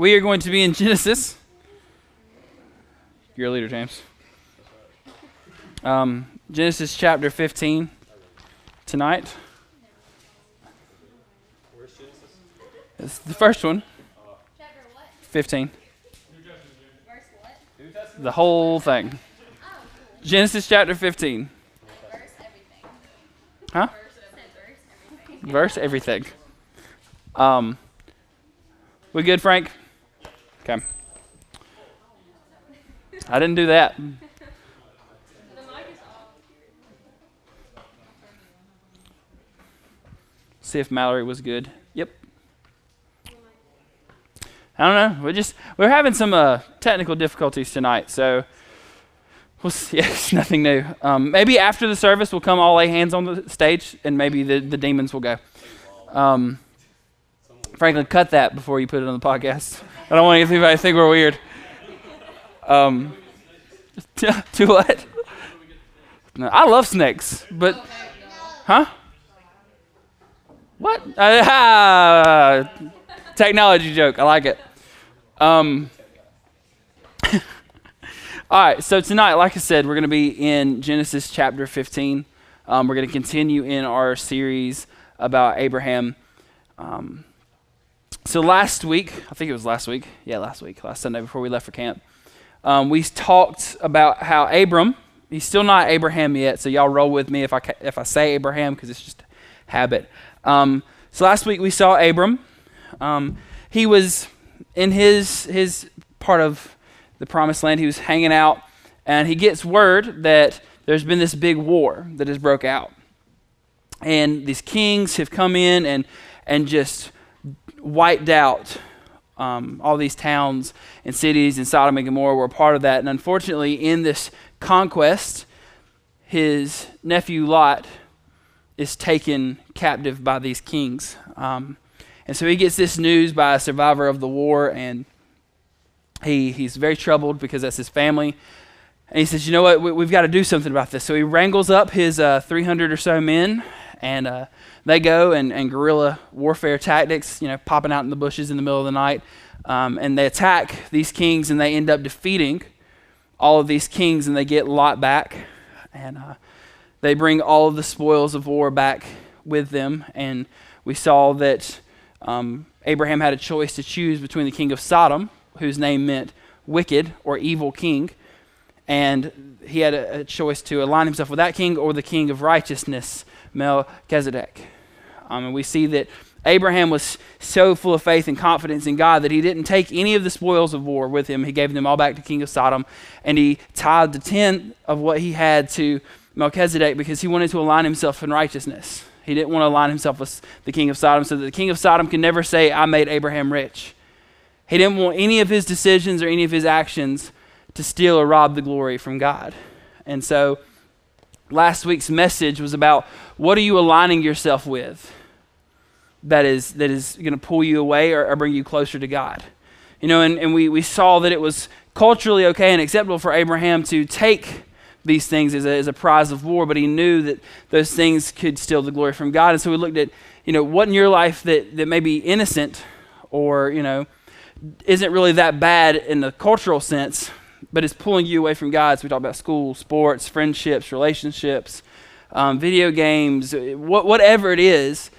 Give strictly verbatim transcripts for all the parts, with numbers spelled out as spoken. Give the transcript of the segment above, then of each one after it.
We are going to be in Genesis. You're a leader, James. Um, Genesis chapter fifteen tonight. Where's Genesis? It's the first one. Chapter what? fifteen. Verse what? The whole thing. Genesis chapter fifteen. Verse everything. Huh? Verse everything. Um, we good, Frank? Okay. I didn't do that. See if Mallory was good. Yep. I don't know. We're just we're having some uh, technical difficulties tonight, so we'll see. Yeah, it's nothing new. Um, maybe after the service, we'll come all lay hands on the stage, and maybe the the demons will go. Um, Franklin, cut that before you put it on the podcast. I don't want anybody to think we're weird. Um, to, to what? No, I love snakes, but huh? What? Uh, technology joke. I like it. Um, all right. So tonight, like I said, we're going to be in Genesis chapter fifteen. Um, we're going to continue in our series about Abraham. Um, so last week, I think it was last week. Yeah, last week, last Sunday before we left for camp. Um, we talked about how Abram, he's still not Abraham yet, so y'all roll with me if I, if I say Abraham because it's just habit. Um, so last week we saw Abram. Um, he was in his, his part of the promised land. He was hanging out, and he gets word that there's been this big war that has broke out. And these kings have come in and, and just wiped out Um, all these towns and cities in Sodom and Gomorrah were a part of that. And unfortunately, in this conquest, his nephew Lot is taken captive by these kings. Um, and so he gets this news by a survivor of the war, and he he's very troubled because that's his family. And he says, you know what, we, we've got to do something about this. So he wrangles up his uh, three hundred or so men, and uh, they go and, and guerrilla warfare tactics, you know, popping out in the bushes in the middle of the night. Um, and they attack these kings, and they end up defeating all of these kings, and they get Lot back. And uh, they bring all of the spoils of war back with them. And we saw that um, Abraham had a choice to choose between the king of Sodom, whose name meant wicked or evil king, and he had a, a choice to align himself with that king or the king of righteousness, Melchizedek. Um, and we see that Abraham was so full of faith and confidence in God that he didn't take any of the spoils of war with him. He gave them all back to King of Sodom, and he tied the tenth of what he had to Melchizedek because he wanted to align himself in righteousness. He didn't want to align himself with the king of Sodom so that the king of Sodom could never say, I made Abraham rich. He didn't want any of his decisions or any of his actions to steal or rob the glory from God. And so last week's message was about what are you aligning yourself with that is that is going to pull you away or, or bring you closer to God. You know, and, and we, we saw that it was culturally okay and acceptable for Abraham to take these things as a, as a prize of war, but he knew that those things could steal the glory from God. And so we looked at, you know, what in your life that, that may be innocent or, you know, isn't really that bad in the cultural sense, but it's pulling you away from God. So we talk about school, sports, friendships, relationships, um, video games, wh- whatever it is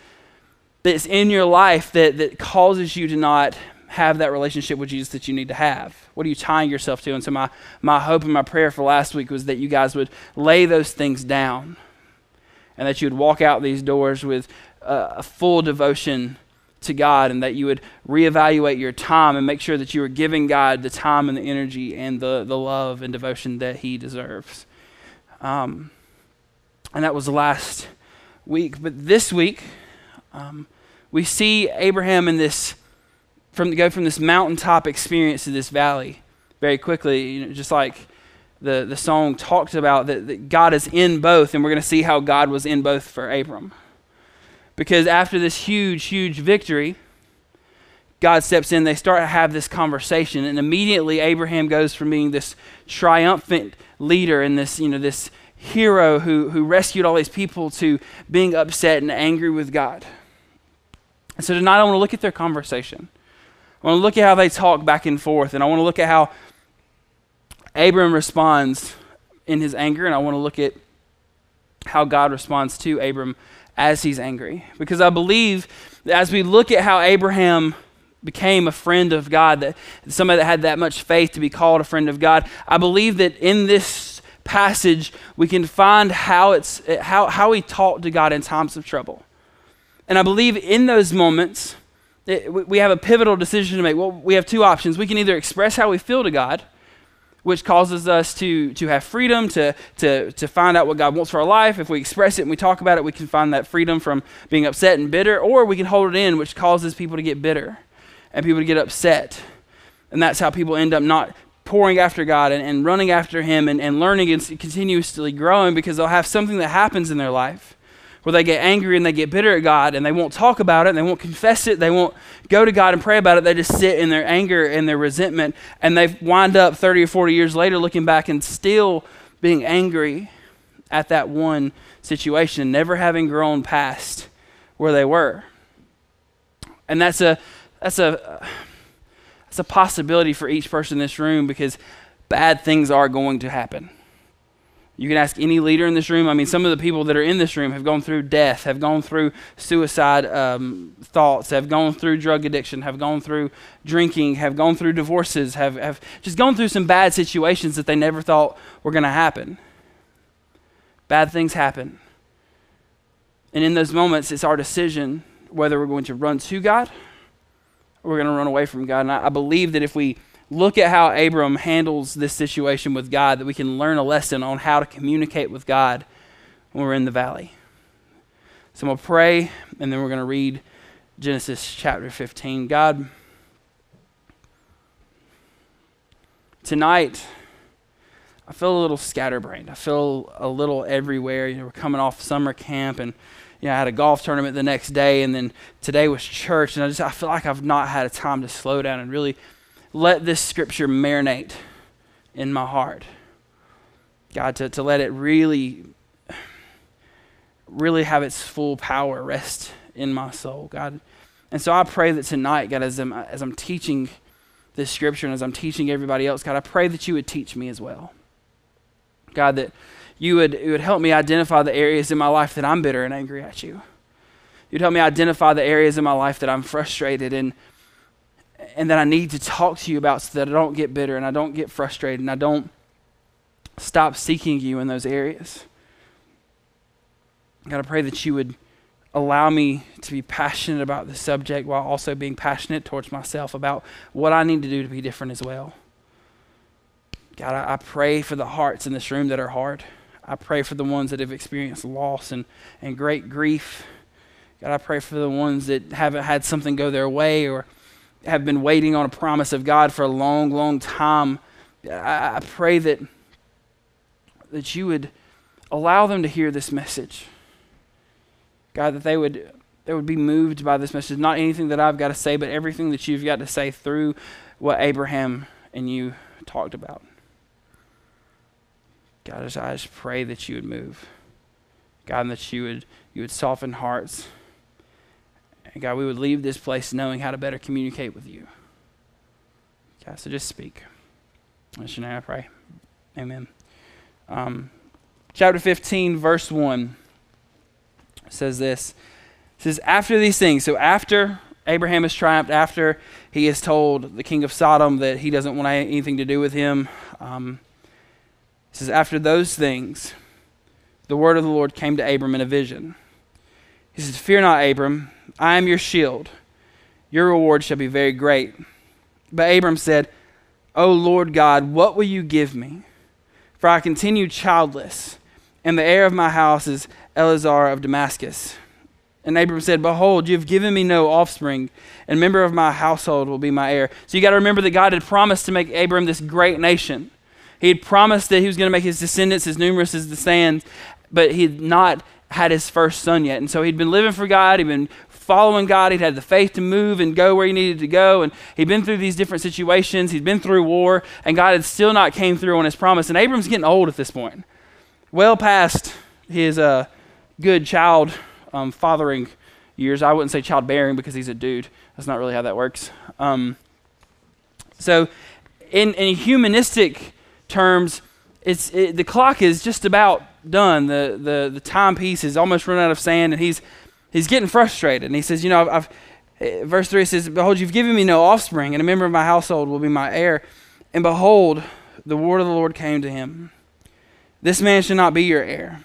that's in your life that, that causes you to not have that relationship with Jesus that you need to have. What are you tying yourself to? And so my, my hope and my prayer for last week was that you guys would lay those things down and that you would walk out these doors with uh, a full devotion to God, and that you would reevaluate your time and make sure that you are giving God the time and the energy and the, the love and devotion that he deserves. Um, and that was last week. But this week, um, we see Abraham in this, from go from this mountaintop experience to this valley very quickly, you know, just like the, the song talked about, that, that God is in both, and we're going to see how God was in both for Abram. Because after this huge, huge victory, God steps in, they start to have this conversation, and immediately Abraham goes from being this triumphant leader and this, you know, this hero who, who rescued all these people to being upset and angry with God. And so tonight I want to look at their conversation. I want to look at how they talk back and forth, and I want to look at how Abram responds in his anger, and I want to look at how God responds to Abram as he's angry. Because I believe that as we look at how Abraham became a friend of God, that somebody that had that much faith to be called a friend of God, I believe that in this passage we can find how it's how how he talked to God in times of trouble. And I believe in those moments it, we have a pivotal decision to make. Well, we have two options. We can either express how we feel to God, which causes us to to have freedom, to, to, to find out what God wants for our life. If we express it and we talk about it, we can find that freedom from being upset and bitter, or we can hold it in, which causes people to get bitter and people to get upset. And that's how people end up not pouring after God and, and running after him and, and learning and continuously growing, because they'll have something that happens in their life where they get angry and they get bitter at God, and they won't talk about it, and they won't confess it, they won't go to God and pray about it. They just sit in their anger and their resentment, and they wind up thirty or forty years later looking back and still being angry at that one situation, never having grown past where they were. And that's a that's a that's a possibility for each person in this room, because bad things are going to happen. You can ask any leader in this room. I mean, some of the people that are in this room have gone through death, have gone through suicide um, thoughts, have gone through drug addiction, have gone through drinking, have gone through divorces, have, have just gone through some bad situations that they never thought were going to happen. Bad things happen. And in those moments, it's our decision whether we're going to run to God or we're going to run away from God. And I, I believe that if we look at how Abram handles this situation with God, that we can learn a lesson on how to communicate with God when we're in the valley. So I'm going to pray, and then we're going to read Genesis chapter fifteen. God, tonight I feel a little scatterbrained. I feel a little everywhere. You know, we're coming off summer camp, and you know, I had a golf tournament the next day, and then today was church, and I just I feel like I've not had a time to slow down and really let this scripture marinate in my heart. God, to, to let it really, really have its full power rest in my soul, God. And so I pray that tonight, God, as I'm, as I'm teaching this scripture and as I'm teaching everybody else, God, I pray that you would teach me as well. God, that you would, it would help me identify the areas in my life that I'm bitter and angry at you. You'd help me identify the areas in my life that I'm frustrated in, and that I need to talk to you about, so that I don't get bitter and I don't get frustrated and I don't stop seeking you in those areas. God, I pray that you would allow me to be passionate about the subject while also being passionate towards myself about what I need to do to be different as well. God, I, I pray for the hearts in this room that are hard. I pray for the ones that have experienced loss and, and great grief. God, I pray for the ones that haven't had something go their way or have been waiting on a promise of God for a long, long time. I, I pray that that you would allow them to hear this message. God, that they would they would be moved by this message. Not anything that I've got to say, but everything that you've got to say through what Abraham and you talked about. God, I just, I just pray that you would move. God, and that you would you would soften hearts. And God, we would leave this place knowing how to better communicate with you. God, so just speak. That's your name, I pray. Amen. Um, chapter fifteen, verse one says this. It says, after these things, so after Abraham has triumphed, after he has told the king of Sodom that he doesn't want anything to do with him, um, it says, after those things, the word of the Lord came to Abram in a vision. He says, fear not, Abram, I am your shield. Your reward shall be very great. But Abram said, O Lord God, what will you give me? For I continue childless, and the heir of my house is Eleazar of Damascus. And Abram said, behold, you have given me no offspring, and a member of my household will be my heir. So you got to remember that God had promised to make Abram this great nation. He had promised that he was going to make his descendants as numerous as the sands, but he had not had his first son yet. And so he'd been living for God. He'd been following God. He'd had the faith to move and go where he needed to go. And he'd been through these different situations. He'd been through war, and God had still not came through on his promise. And Abram's getting old at this point, well past his uh, good child um, fathering years. I wouldn't say childbearing because he's a dude. That's not really how that works. Um, So in, in humanistic terms, it's it, the clock is just about done. The, the, the timepiece is almost run out of sand, and he's, he's getting frustrated. And he says, you know, I've, I've verse three says, behold, you've given me no offspring, and a member of my household will be my heir. And behold, the word of the Lord came to him. This man shall not be your heir.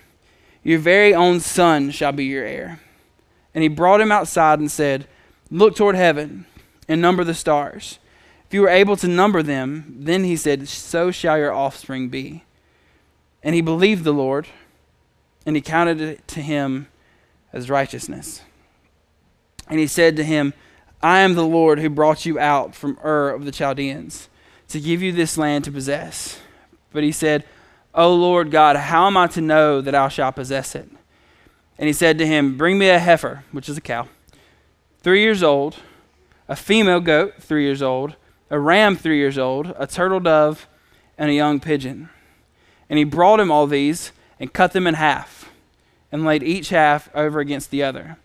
Your very own son shall be your heir. And he brought him outside and said, look toward heaven and number the stars. If you were able to number them, then he said, so shall your offspring be. And he believed the Lord, and he counted it to him as righteousness. And he said to him, I am the Lord who brought you out from Ur of the Chaldeans to give you this land to possess. But he said, O Lord God, how am I to know that I shall possess it? And he said to him, bring me a heifer, which is a cow, three years old, a female goat, three years old, a ram, three years old, a turtle dove, and a young pigeon. And he brought him all these and cut them in half and laid each half over against the other.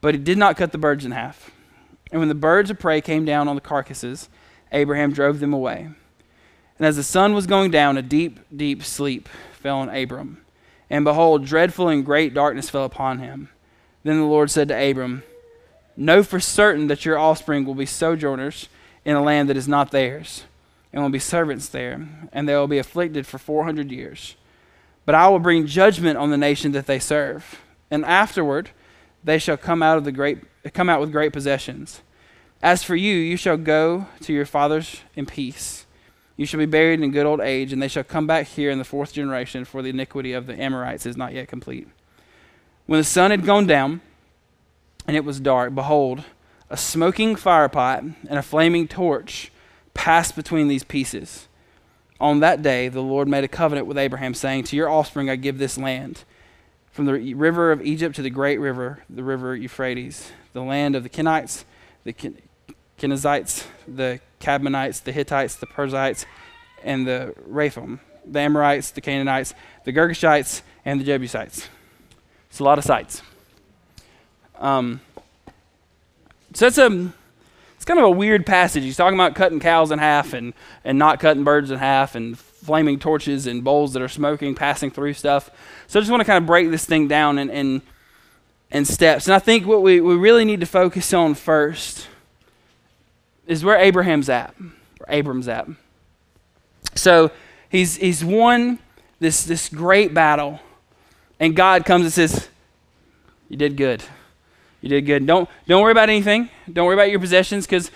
But he did not cut the birds in half. And when the birds of prey came down on the carcasses, Abraham drove them away. And as the sun was going down, a deep, deep sleep fell on Abram. And behold, dreadful and great darkness fell upon him. Then the Lord said to Abram, know for certain that your offspring will be sojourners in a land that is not theirs, and will be servants there, and they will be afflicted for four hundred years. But I will bring judgment on the nation that they serve, and afterward they shall come out of the great, come out with great possessions. As for you, you shall go to your fathers in peace. You shall be buried in good old age, and they shall come back here in the fourth generation, for the iniquity of the Amorites is not yet complete. When the sun had gone down, and it was dark, behold, a smoking firepot and a flaming torch passed between these pieces. On that day, the Lord made a covenant with Abraham, saying, to your offspring I give this land, from the river of Egypt to the great river, the river Euphrates, the land of the Kenites, the Ken- Kenizzites, the Kadmonites, the Hittites, the Perizzites, and the Rephaim, the Amorites, the Canaanites, the Girgashites, and the Jebusites. It's a lot of sites. Um, so it's a, it's kind of a weird passage. He's talking about cutting cows in half and, and not cutting birds in half and flaming torches and bowls that are smoking, passing through stuff. So I just want to kind of break this thing down in, in, in steps. And I think what we, we really need to focus on first is where Abraham's at, or Abram's at. So he's he's won this, this great battle, and God comes and says, you did good. You did good. Don't don't worry about anything. Don't worry about your possessions, because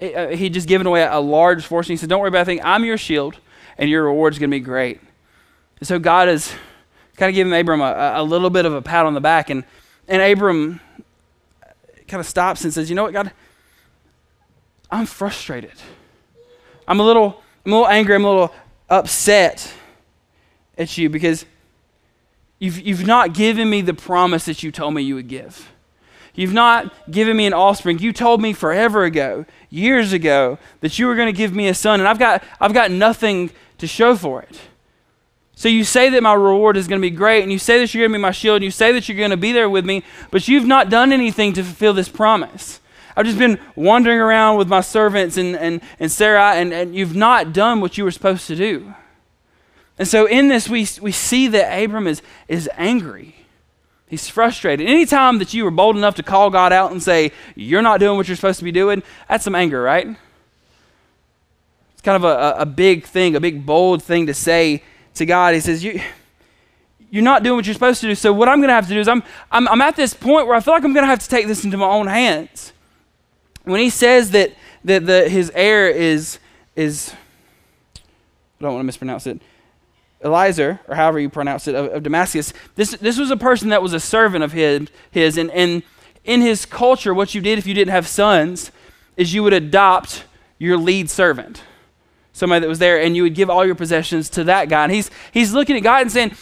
uh, he'd just given away a, a large fortune. He said, don't worry about anything. I'm your shield, and your reward's going to be great. And so God is kind of giving Abram a, a little bit of a pat on the back, and, and Abram kind of stops and says, you know what, God, I'm frustrated. I'm a little, I'm a little angry. I'm a little upset at you, because you've, you've not given me the promise that you told me you would give. You've not given me an offspring. You told me forever ago, years ago, that you were going to give me a son, and I've got, I've got nothing to show for it. So you say that my reward is going to be great, and you say that you're going to be my shield, and you say that you're going to be there with me, but you've not done anything to fulfill this promise. I've just been wandering around with my servants and, and, and Sarai, and, and you've not done what you were supposed to do. And so in this, we, we see that Abram is, is angry. He's frustrated. Anytime that you were bold enough to call God out and say, you're not doing what you're supposed to be doing, that's some anger, right? It's kind of a, a big thing, a big bold thing to say to God. He says, you, you're not doing what you're supposed to do, so what I'm going to have to do is I'm, I'm, I'm at this point where I feel like I'm going to have to take this into my own hands. When he says that, that the, his heir is, is, I don't want to mispronounce it, Eleazar, or however you pronounce it, of, of Damascus, this this was a person that was a servant of his, his and, and in his culture, what you did if you didn't have sons is you would adopt your lead servant, somebody that was there, and you would give all your possessions to that guy. And he's, he's looking at God and saying,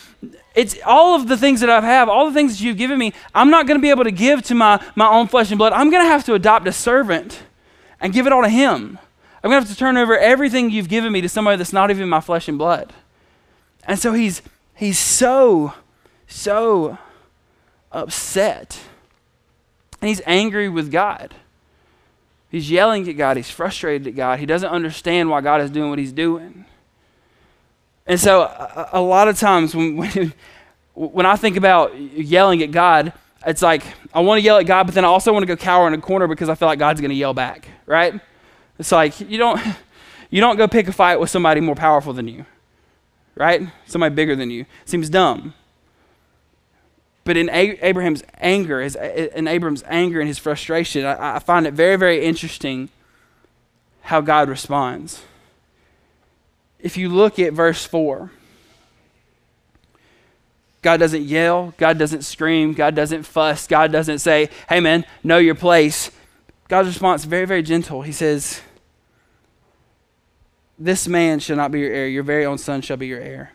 it's all of the things that I have, all the things that you've given me, I'm not going to be able to give to my, my own flesh and blood. I'm going to have to adopt a servant and give it all to him. I'm going to have to turn over everything you've given me to somebody that's not even my flesh and blood. And so he's he's so, so upset. And he's angry with God. He's yelling at God. He's frustrated at God. He doesn't understand why God is doing what he's doing. And so a, a lot of times when, when, when I think about yelling at God, it's like I want to yell at God, but then I also want to go cower in a corner because I feel like God's going to yell back, right? It's like you don't, you don't go pick a fight with somebody more powerful than you, right? Somebody bigger than you. Seems dumb. But in Abraham's anger, his, in Abram's anger and his frustration, I, I find it very, very interesting how God responds. If you look at verse four, God doesn't yell, God doesn't scream, God doesn't fuss, God doesn't say, hey man, know your place. God's response is very, very gentle. He says, this man shall not be your heir, your very own son shall be your heir.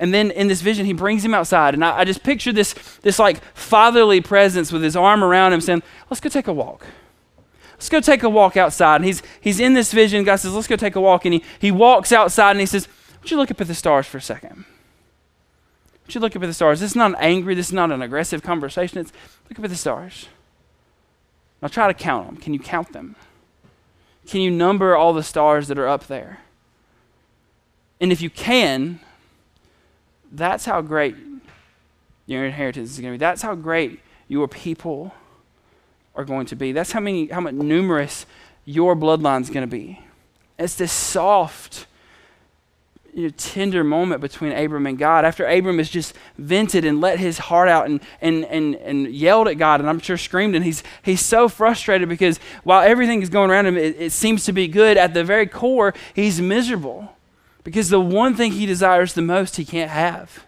And then in this vision, he brings him outside. And I, I just picture this, this like fatherly presence with his arm around him saying, let's go take a walk. Let's go take a walk outside. And he's, he's in this vision. God says, let's go take a walk. And he, he walks outside and he says, would you look up at the stars for a second? Would you look up at the stars? This is not an angry, this is not an aggressive conversation. It's look up at the stars. Now try to count them. Can you count them? Can you number all the stars that are up there? And if you can, that's how great your inheritance is going to be. That's how great your people are going to be. That's how many, how much numerous your bloodline is going to be. It's this soft, you know, tender moment between Abram and God. After Abram has just vented and let his heart out and and and and yelled at God, and I'm sure screamed, and he's he's so frustrated because while everything is going around him, it, it seems to be good. At the very core, he's miserable. Because the one thing he desires the most, he can't have.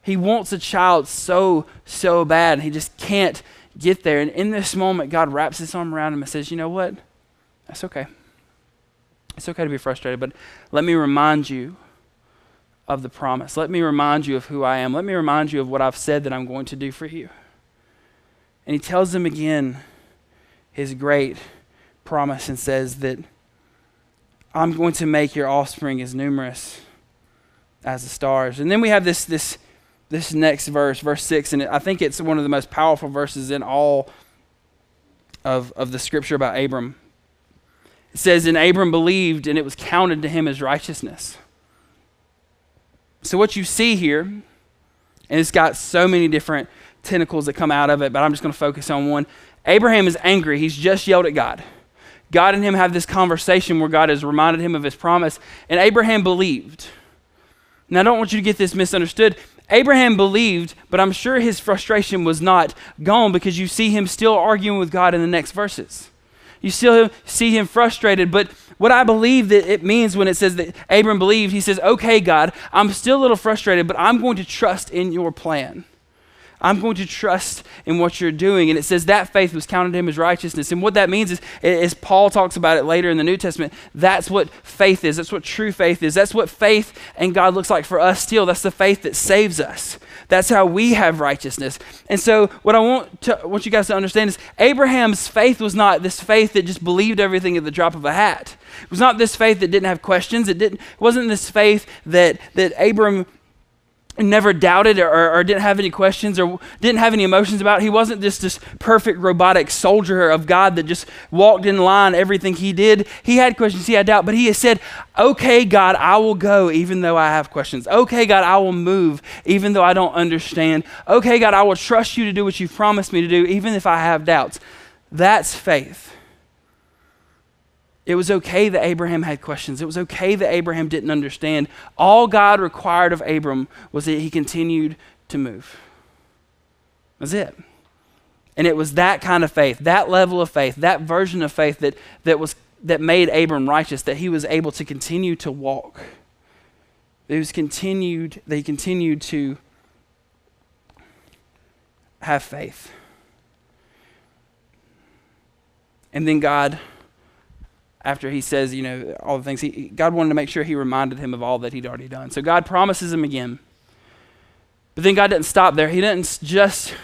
He wants a child so, so bad, and he just can't get there. And in this moment, God wraps his arm around him and says, you know what? That's okay. It's okay to be frustrated, but let me remind you of the promise. Let me remind you of who I am. Let me remind you of what I've said that I'm going to do for you. And he tells him again his great promise and says that I'm going to make your offspring as numerous as the stars. And then we have this this this next verse, verse six, and I think it's one of the most powerful verses in all of, of the scripture about Abram. It says, and Abram believed, and it was counted to him as righteousness. So what you see here, and it's got so many different tentacles that come out of it, but I'm just going to focus on one. Abraham is angry. He's just yelled at God. God and him have this conversation where God has reminded him of his promise, and Abraham believed. Now, I don't want you to get this misunderstood. Abraham believed, but I'm sure his frustration was not gone because you see him still arguing with God in the next verses. You still see him frustrated, but what I believe that it means when it says that Abram believed, he says, okay, God, I'm still a little frustrated, but I'm going to trust in your plan. I'm going to trust in what you're doing. And it says that faith was counted to him as righteousness. And what that means is, as Paul talks about it later in the New Testament, that's what faith is. That's what true faith is. That's what faith in God looks like for us still. That's the faith that saves us. That's how we have righteousness. And so what I want, to, want you guys to understand is Abraham's faith was not this faith that just believed everything at the drop of a hat. It was not this faith that didn't have questions. It didn't. It wasn't this faith that, that Abram never doubted or, or didn't have any questions or didn't have any emotions about. He wasn't just this perfect robotic soldier of God that just walked in line everything he did. He had questions, he had doubt, but he has said, okay, God, I will go even though I have questions. Okay, God, I will move even though I don't understand. Okay, God, I will trust you to do what you've promised me to do even if I have doubts. That's faith. It was okay that Abraham had questions. It was okay that Abraham didn't understand. All God required of Abram was that he continued to move. That's it. And it was that kind of faith, that level of faith, that version of faith that, that, was, that made Abram righteous, that he was able to continue to walk. It was continued, that he continued to have faith. And then God, after he says, you know, all the things, he, God wanted to make sure he reminded him of all that he'd already done. So God promises him again. But then God didn't stop there. He didn't just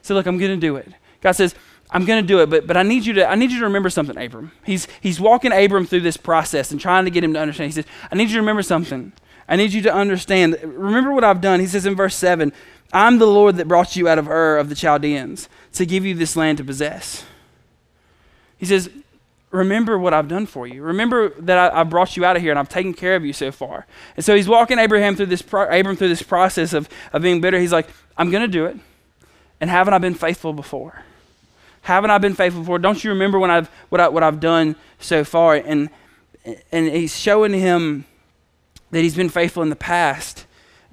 say, look, I'm going to do it. God says, I'm going to do it, but but I need you to I need you to remember something, Abram. He's, he's walking Abram through this process and trying to get him to understand. He says, I need you to remember something. I need you to understand. Remember what I've done. He says in verse seven, I'm the Lord that brought you out of Ur of the Chaldeans to give you this land to possess. He says, remember what I've done for you. Remember that I, I brought you out of here and I've taken care of you so far. And so he's walking Abraham through this pro- Abram through this process of, of being bitter. He's like, I'm going to do it. And haven't I been faithful before? Haven't I been faithful before? Don't you remember when I've, what, I, what I've done so far? And, and he's showing him that he's been faithful in the past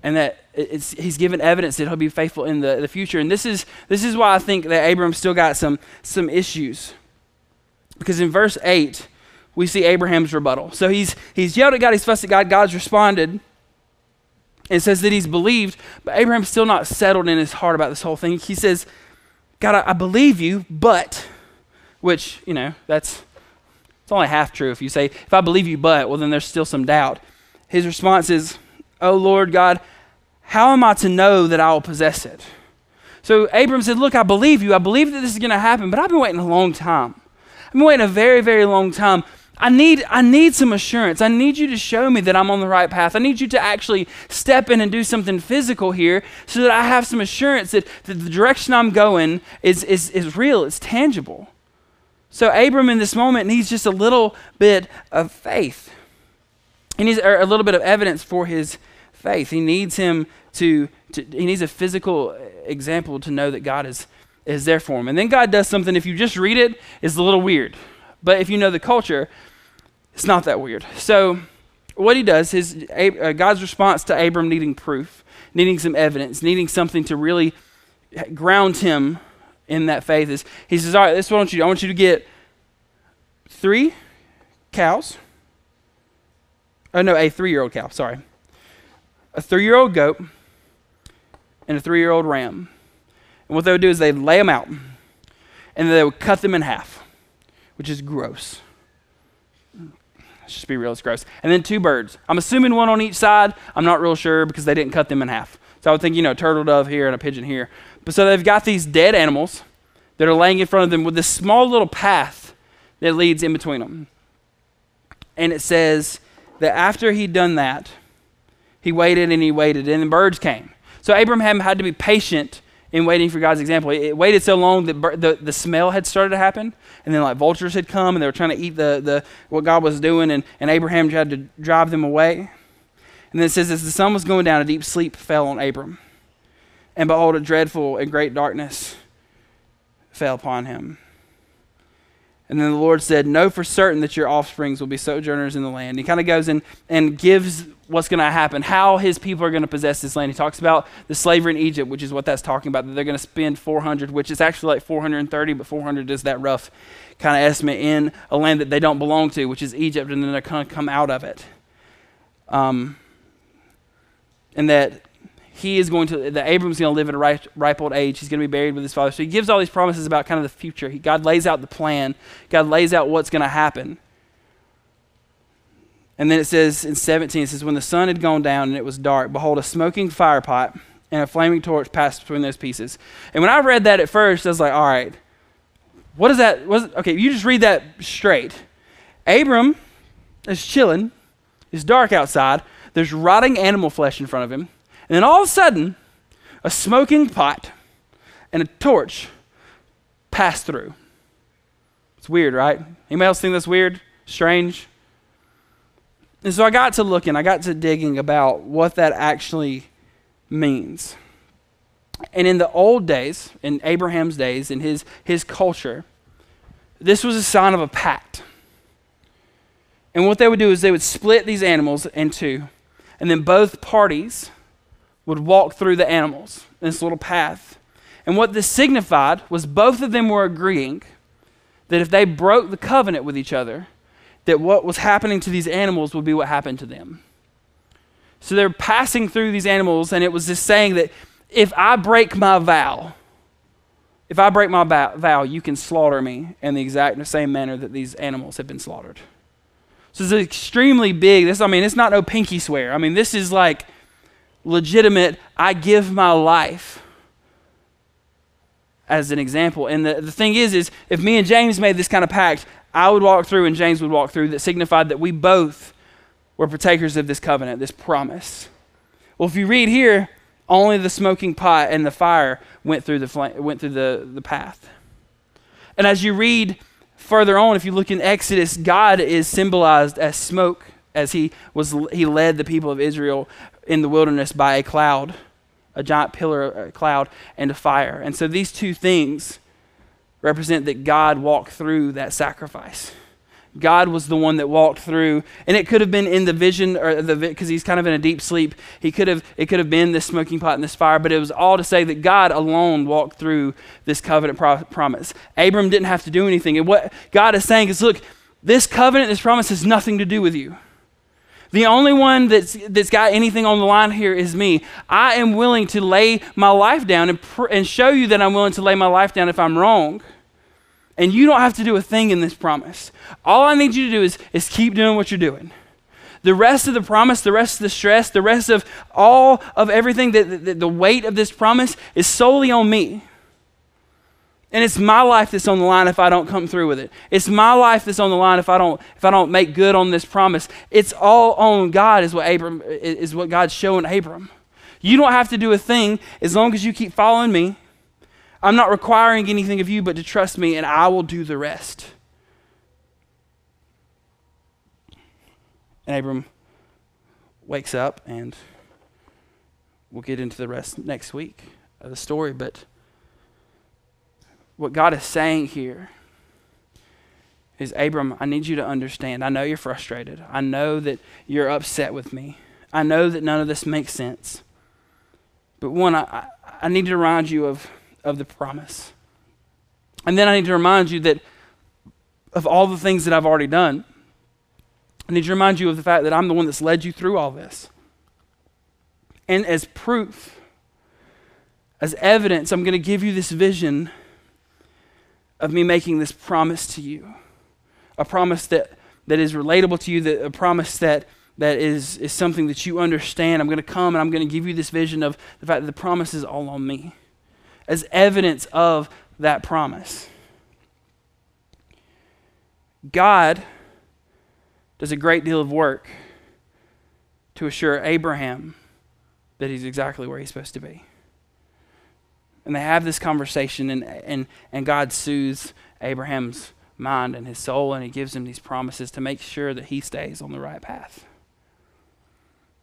and that it's, he's given evidence that he'll be faithful in the, the future. And this is this is why I think that Abram still got some some issues. Because in verse eight, we see Abraham's rebuttal. So he's he's yelled at God, he's fussed at God, God's responded. And says that he's believed, but Abraham's still not settled in his heart about this whole thing. He says, God, I, I believe you, but, which, you know, that's it's only half true. If you say, if I believe you, but, well, then there's still some doubt. His response is, oh Lord God, how am I to know that I will possess it? So Abram said, look, I believe you. I believe that this is going to happen, but I've been waiting a long time. I've been waiting a very, very long time. I need, I need some assurance. I need you to show me that I'm on the right path. I need you to actually step in and do something physical here so that I have some assurance that, that the direction I'm going is, is, is real, it's tangible. So Abram in this moment needs just a little bit of faith. He needs a little bit of evidence for his faith. He needs him to, to he needs a physical example to know that God is, is there for him. And then God does something, if you just read it, it's a little weird. But if you know the culture, it's not that weird. So what he does is uh, God's response to Abram needing proof, needing some evidence, needing something to really ground him in that faith is he says, all right, this is what I want you to do. I want you to get three cows. Oh no, a three-year-old cow, sorry. A three-year-old goat and a three-year-old ram. And what they would do is they'd lay them out and they would cut them in half, which is gross. Let's just be real, it's gross. And then two birds. I'm assuming one on each side. I'm not real sure because they didn't cut them in half. So I would think, you know, a turtle dove here and a pigeon here. But so they've got these dead animals that are laying in front of them with this small little path that leads in between them. And it says that after he'd done that, he waited and he waited and the birds came. So Abraham had to be patient in waiting for God's example. It waited so long that bur- the, the smell had started to happen, and then like vultures had come and they were trying to eat the, the what God was doing, and, and Abraham tried to drive them away. And then it says, as the sun was going down, a deep sleep fell on Abram. And behold, a dreadful and great darkness fell upon him. And then the Lord said, know for certain that your offsprings will be sojourners in the land. He kind of goes in and gives what's going to happen, how his people are going to possess this land. He talks about the slavery in Egypt, which is what that's talking about, that they're going to spend four hundred, which is actually like four hundred thirty, but four hundred is that rough kind of estimate in a land that they don't belong to, which is Egypt, and then they're going to come out of it. Um, and that he is going to, that Abram's going to live at a ripe, ripe old age. He's going to be buried with his father. So he gives all these promises about kind of the future. He, God lays out the plan. God lays out what's going to happen. And then it says in seventeen, it says, when the sun had gone down and it was dark, behold, a smoking fire pot and a flaming torch passed between those pieces. And when I read that at first, I was like, all right, what is that? What is, okay, you just read that straight. Abram is chilling. It's dark outside. There's rotting animal flesh in front of him. And then all of a sudden, a smoking pot and a torch pass through. It's weird, right? Anybody else think that's weird? Strange? And so I got to looking, I got to digging about what that actually means. And in the old days, in Abraham's days, in his, his culture, this was a sign of a pact. And what they would do is they would split these animals in two, and then both parties would walk through the animals in this little path. And what this signified was both of them were agreeing that if they broke the covenant with each other, that what was happening to these animals would be what happened to them. So they're passing through these animals, and it was just saying that if I break my vow, if I break my vow, you can slaughter me in the exact same manner that these animals have been slaughtered. So it's extremely big. This, I mean, it's not no pinky swear. I mean, this is like legitimate, I give my life as an example. And the, the thing is, is if me and James made this kind of pact, I would walk through and James would walk through, that signified that we both were partakers of this covenant, this promise. Well, if you read here, only the smoking pot and the fire went through the fl- went through the, the path. And as you read Further on, if you look in Exodus, God is symbolized as smoke, as he was he led the people of Israel in the wilderness by a cloud, a giant pillar, a cloud, and a fire. And so these two things represent that God walked through that sacrifice. God was the one that walked through, and it could have been in the vision, or the because he's kind of in a deep sleep. He could have it could have been this smoking pot and this fire, but it was all to say that God alone walked through this covenant pro- promise. Abram didn't have to do anything, and what God is saying is, look, this covenant, this promise has nothing to do with you. The only one that's that's got anything on the line here is me. I am willing to lay my life down and pr- and show you that I'm willing to lay my life down if I'm wrong. And you don't have to do a thing in this promise. All I need you to do is, is keep doing what you're doing. The rest of the promise, the rest of the stress, the rest of all of everything, that the, the weight of this promise is solely on me. And it's my life that's on the line if I don't come through with it. It's my life that's on the line if I don't if I don't make good on this promise. It's all on God is what Abram is what God's showing Abram. You don't have to do a thing as long as you keep following me. I'm not requiring anything of you but to trust me, and I will do the rest. And Abram wakes up, and we'll get into the rest next week of the story. But what God is saying here is, Abram, I need you to understand. I know you're frustrated. I know that you're upset with me. I know that none of this makes sense. But one, I, I need to remind you of of the promise. And then I need to remind you that of all the things that I've already done. I need to remind you of the fact that I'm the one that's led you through all this. And as proof, as evidence, I'm going to give you this vision of me making this promise to you. A promise that, that is relatable to you, that a promise that that is, is something that you understand. I'm going to come and I'm going to give you this vision of the fact that the promise is all on me, as evidence of that promise. God does a great deal of work to assure Abraham that he's exactly where he's supposed to be. And they have this conversation, and, and, and God soothes Abraham's mind and his soul, and he gives him these promises to make sure that he stays on the right path.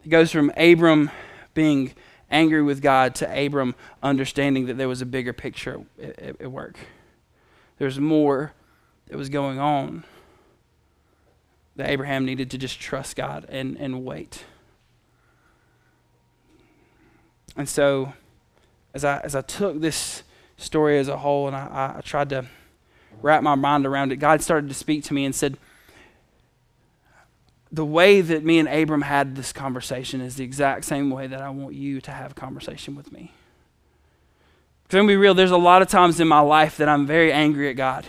He goes from Abram being angry with God to Abram understanding that there was a bigger picture at, at, at work. There's more that was going on, that Abraham needed to just trust God and, and wait. And so as I as I took this story as a whole and I, I tried to wrap my mind around it, God started to speak to me and said, the way that me and Abram had this conversation is the exact same way that I want you to have a conversation with me. Because I'm going to be real, there's a lot of times in my life that I'm very angry at God.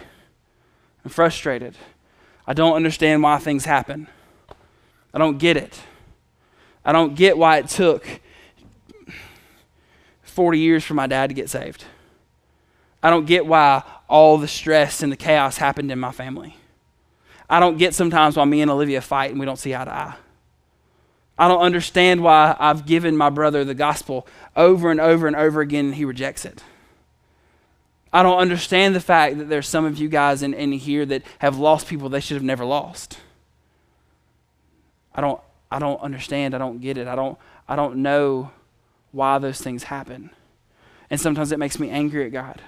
I'm frustrated. I don't understand why things happen. I don't get it. I don't get why it took forty years for my dad to get saved. I don't get why all the stress and the chaos happened in my family. I don't get sometimes why me and Olivia fight and we don't see eye to eye. I don't understand why I've given my brother the gospel over and over and over again and he rejects it. I don't understand the fact that there's some of you guys in, in here that have lost people they should have never lost. I don't I don't understand, I don't get it. I don't I don't know why those things happen. And sometimes it makes me angry at God.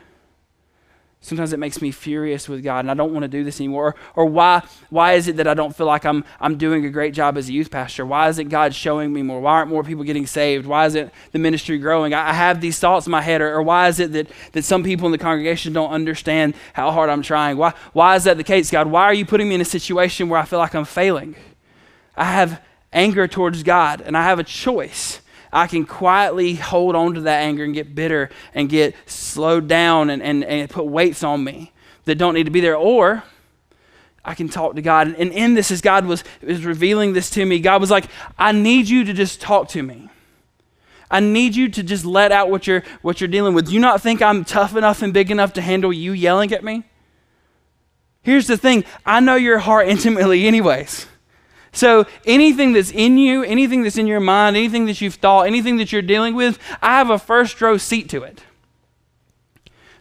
Sometimes it makes me furious with God, and I don't want to do this anymore. Or, or why why is it that I don't feel like I'm I'm doing a great job as a youth pastor? Why isn't God showing me more? Why aren't more people getting saved? Why isn't the ministry growing? I, I have these thoughts in my head. Or, or why is it that, that some people in the congregation don't understand how hard I'm trying? Why why is that the case, God? Why are you putting me in a situation where I feel like I'm failing? I have anger towards God, and I have a choice. I can quietly hold on to that anger and get bitter and get slowed down and, and, and put weights on me that don't need to be there. Or I can talk to God. And in this, as God was, was revealing this to me, God was like, I need you to just talk to me. I need you to just let out what you're, what you're dealing with. Do you not think I'm tough enough and big enough to handle you yelling at me? Here's the thing. I know your heart intimately anyways. So anything that's in you, anything that's in your mind, anything that you've thought, anything that you're dealing with, I have a first row seat to it.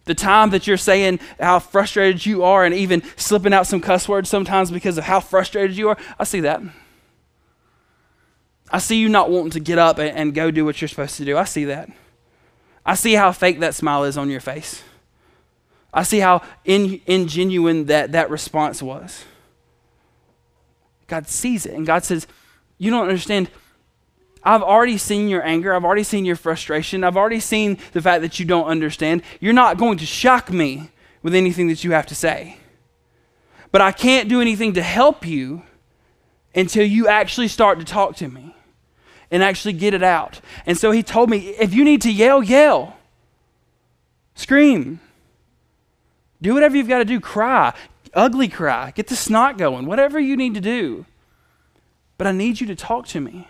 The time that you're saying how frustrated you are and even slipping out some cuss words sometimes because of how frustrated you are, I see that. I see you not wanting to get up and, and go do what you're supposed to do. I see that. I see how fake that smile is on your face. I see how in, ingenuine that, that response was. God sees it, and God says, you don't understand. I've already seen your anger. I've already seen your frustration. I've already seen the fact that you don't understand. You're not going to shock me with anything that you have to say. But I can't do anything to help you until you actually start to talk to me and actually get it out. And so he told me, if you need to yell, yell. Scream. Do whatever you've got to do. Cry. Ugly cry. Get the snot going. Whatever you need to do. But I need you to talk to me.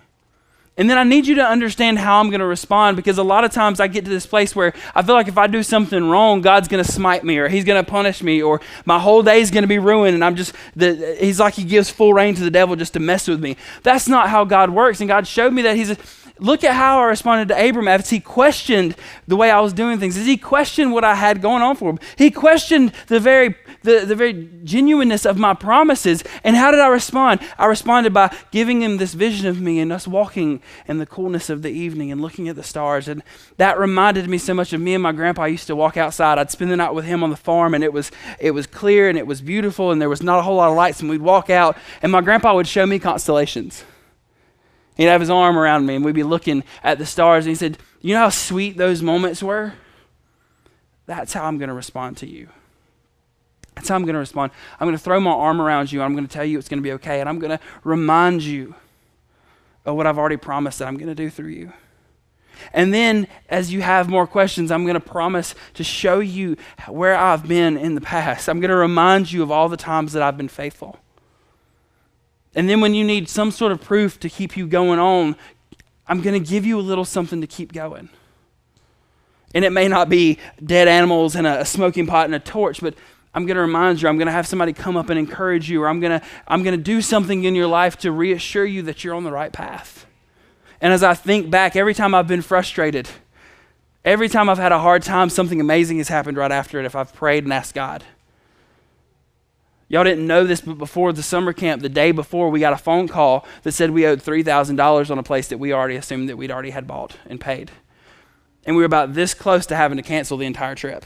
And then I need you to understand how I'm going to respond, because a lot of times I get to this place where I feel like if I do something wrong, God's going to smite me, or he's going to punish me, or my whole day is going to be ruined, and I'm just, the, he's like he gives full reign to the devil just to mess with me. That's not how God works. And God showed me that. He's, look at how I responded to Abram as he questioned the way I was doing things, as he questioned what I had going on for him. He questioned the very, the, the very genuineness of my promises. And how did I respond? I responded by giving him this vision of me and us walking in the coolness of the evening and looking at the stars. And that reminded me so much of me and my grandpa. I used to walk outside. I'd spend the night with him on the farm, and it was, it was clear and it was beautiful, and there was not a whole lot of lights, and we'd walk out, and my grandpa would show me constellations. He'd have his arm around me, and we'd be looking at the stars. And he said, you know how sweet those moments were? That's how I'm going to respond to you. That's how I'm going to respond. I'm going to throw my arm around you. And I'm going to tell you it's going to be okay. And I'm going to remind you of what I've already promised that I'm going to do through you. And then as you have more questions, I'm going to promise to show you where I've been in the past. I'm going to remind you of all the times that I've been faithful. And then when you need some sort of proof to keep you going on, I'm going to give you a little something to keep going. And it may not be dead animals and a, a smoking pot and a torch, but I'm going to remind you, I'm going to have somebody come up and encourage you, or I'm going to, I'm going to do something in your life to reassure you that you're on the right path. And as I think back, every time I've been frustrated, every time I've had a hard time, something amazing has happened right after it if I've prayed and asked God. Y'all didn't know this, but before the summer camp, the day before, we got a phone call that said we owed three thousand dollars on a place that we already assumed that we'd already had bought and paid. And we were about this close to having to cancel the entire trip.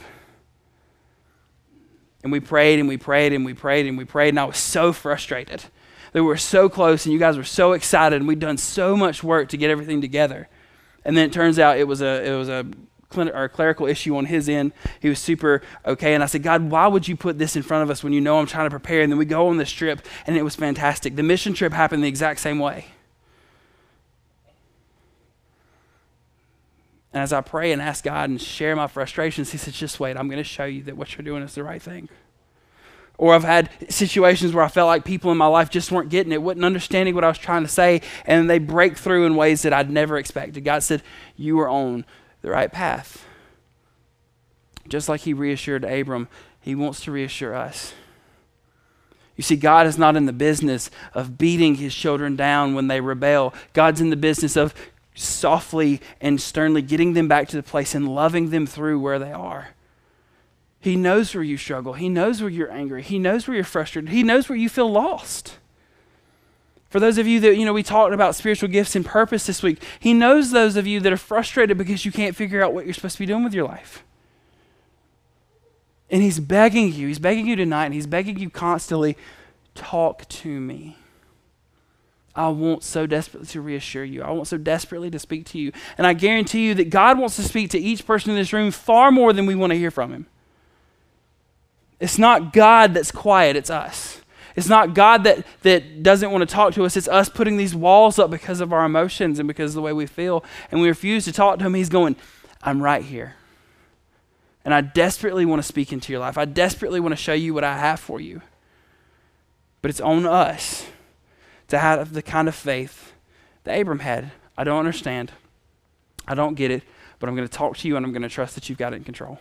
And we prayed and we prayed and we prayed and we prayed, and I was so frustrated that we were so close, and you guys were so excited, and we'd done so much work to get everything together. And then it turns out it was a, it was a, or a clerical issue on his end. He was super okay. And I said, God, why would you put this in front of us when you know I'm trying to prepare? And then we go on this trip, and it was fantastic. The mission trip happened the exact same way. And as I pray and ask God and share my frustrations, he says, just wait, I'm going to show you that what you're doing is the right thing. Or I've had situations where I felt like people in my life just weren't getting it, wasn't understanding what I was trying to say, and they break through in ways that I'd never expected. God said, you are on the right path. Just like he reassured Abram, he wants to reassure us. You see, God is not in the business of beating his children down when they rebel. God's in the business of softly and sternly getting them back to the place and loving them through where they are. He knows where you struggle. He knows where you're angry. He knows where you're frustrated. He knows where you feel lost. For those of you that, you know, we talked about spiritual gifts and purpose this week. He knows those of you that are frustrated because you can't figure out what you're supposed to be doing with your life. And he's begging you. He's begging you tonight, and he's begging you constantly, talk to me. I want so desperately to reassure you. I want so desperately to speak to you. And I guarantee you that God wants to speak to each person in this room far more than we want to hear from him. It's not God that's quiet, it's us. It's not God that, that doesn't want to talk to us. It's us putting these walls up because of our emotions and because of the way we feel. And we refuse to talk to him. He's going, I'm right here. And I desperately want to speak into your life. I desperately want to show you what I have for you. But it's on us to have the kind of faith that Abram had. I don't understand. I don't get it. But I'm going to talk to you, and I'm going to trust that you've got it in control.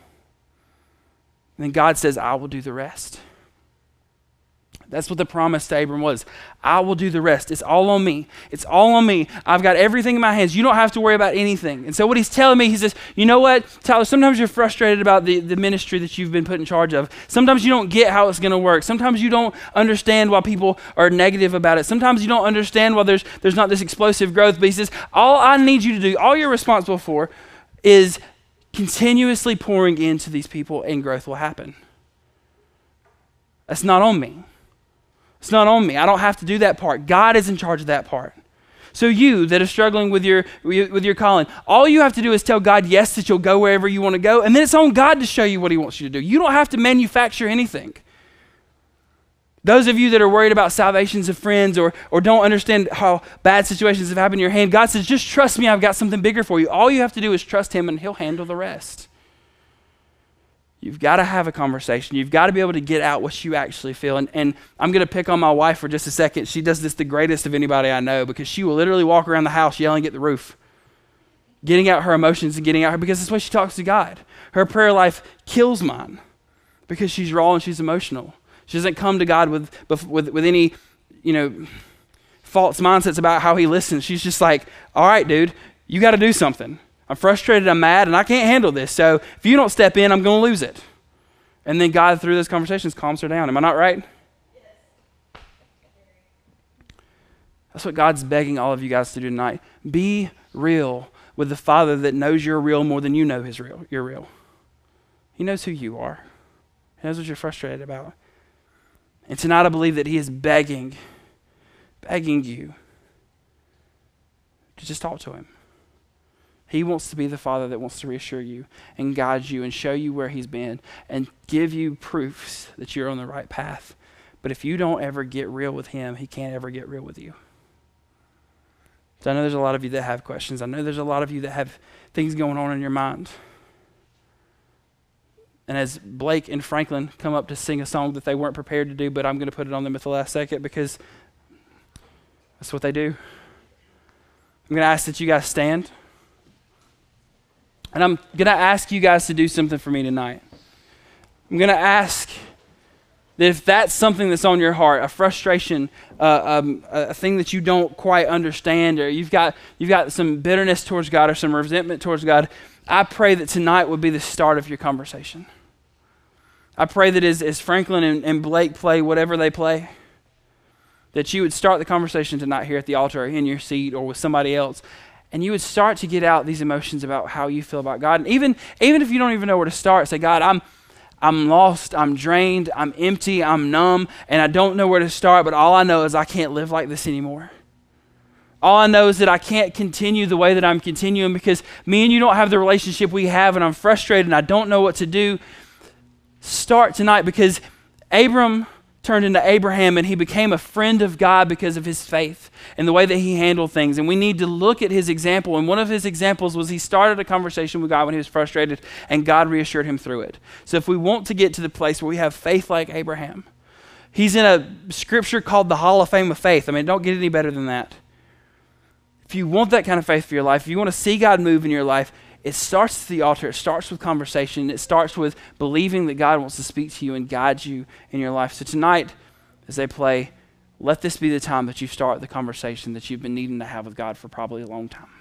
And then God says, I will do the rest. That's what the promise to Abram was. I will do the rest. It's all on me. It's all on me. I've got everything in my hands. You don't have to worry about anything. And so what he's telling me, he says, you know what, Tyler, sometimes you're frustrated about the, the ministry that you've been put in charge of. Sometimes you don't get how it's going to work. Sometimes you don't understand why people are negative about it. Sometimes you don't understand why there's, there's not this explosive growth. But he says, all I need you to do, all you're responsible for is continuously pouring into these people and growth will happen. That's not on me. It's not on me. I don't have to do that part. God is in charge of that part. So you that are struggling with your, with your calling, all you have to do is tell God yes, that you'll go wherever you want to go, and then it's on God to show you what he wants you to do. You don't have to manufacture anything. Those of you that are worried about salvations of friends or, or don't understand how bad situations have happened in your hand, God says, just trust me, I've got something bigger for you. All you have to do is trust him and he'll handle the rest. You've got to have a conversation. You've got to be able to get out what you actually feel. And, and I'm going to pick on my wife for just a second. She does this the greatest of anybody I know because she will literally walk around the house yelling at the roof, getting out her emotions and getting out her, because that's the way she talks to God. Her prayer life kills mine because she's raw and she's emotional. She doesn't come to God with, with, with any, you know, false mindsets about how he listens. She's just like, all right, dude, you got to do something. I'm frustrated, I'm mad, and I can't handle this. So if you don't step in, I'm going to lose it. And then God, through those conversations, calms her down. Am I not right? That's what God's begging all of you guys to do tonight. Be real with the Father that knows you're real more than you know his real, you're real. He knows who you are. He knows what you're frustrated about. And tonight I believe that he is begging, begging you to just talk to him. He wants to be the Father that wants to reassure you and guide you and show you where he's been and give you proofs that you're on the right path. But if you don't ever get real with him, he can't ever get real with you. So I know there's a lot of you that have questions. I know there's a lot of you that have things going on in your mind. And as Blake and Franklin come up to sing a song that they weren't prepared to do, but I'm going to put it on them at the last second because that's what they do. I'm going to ask that you guys stand. And I'm going to ask you guys to do something for me tonight. I'm going to ask that if that's something that's on your heart, a frustration, uh, um, a thing that you don't quite understand, or you've got, you've got some bitterness towards God or some resentment towards God, I pray that tonight would be the start of your conversation. I pray that as, as Franklin and, and Blake play whatever they play, that you would start the conversation tonight here at the altar or in your seat or with somebody else, and you would start to get out these emotions about how you feel about God. And even, even if you don't even know where to start, say, God, I'm, I'm lost, I'm drained, I'm empty, I'm numb, and I don't know where to start, but all I know is I can't live like this anymore. All I know is that I can't continue the way that I'm continuing because me and you don't have the relationship we have, and I'm frustrated and I don't know what to do. Start tonight, because Abram turned into Abraham and he became a friend of God because of his faith and the way that he handled things. And we need to look at his example. And one of his examples was he started a conversation with God when he was frustrated, and God reassured him through it. So if we want to get to the place where we have faith like Abraham, he's in a scripture called the Hall of Fame of Faith. I mean, don't get any better than that. If you want that kind of faith for your life, if you want to see God move in your life, it starts at the altar. It starts with conversation. It starts with believing that God wants to speak to you and guide you in your life. So tonight, as they play, let this be the time that you start the conversation that you've been needing to have with God for probably a long time.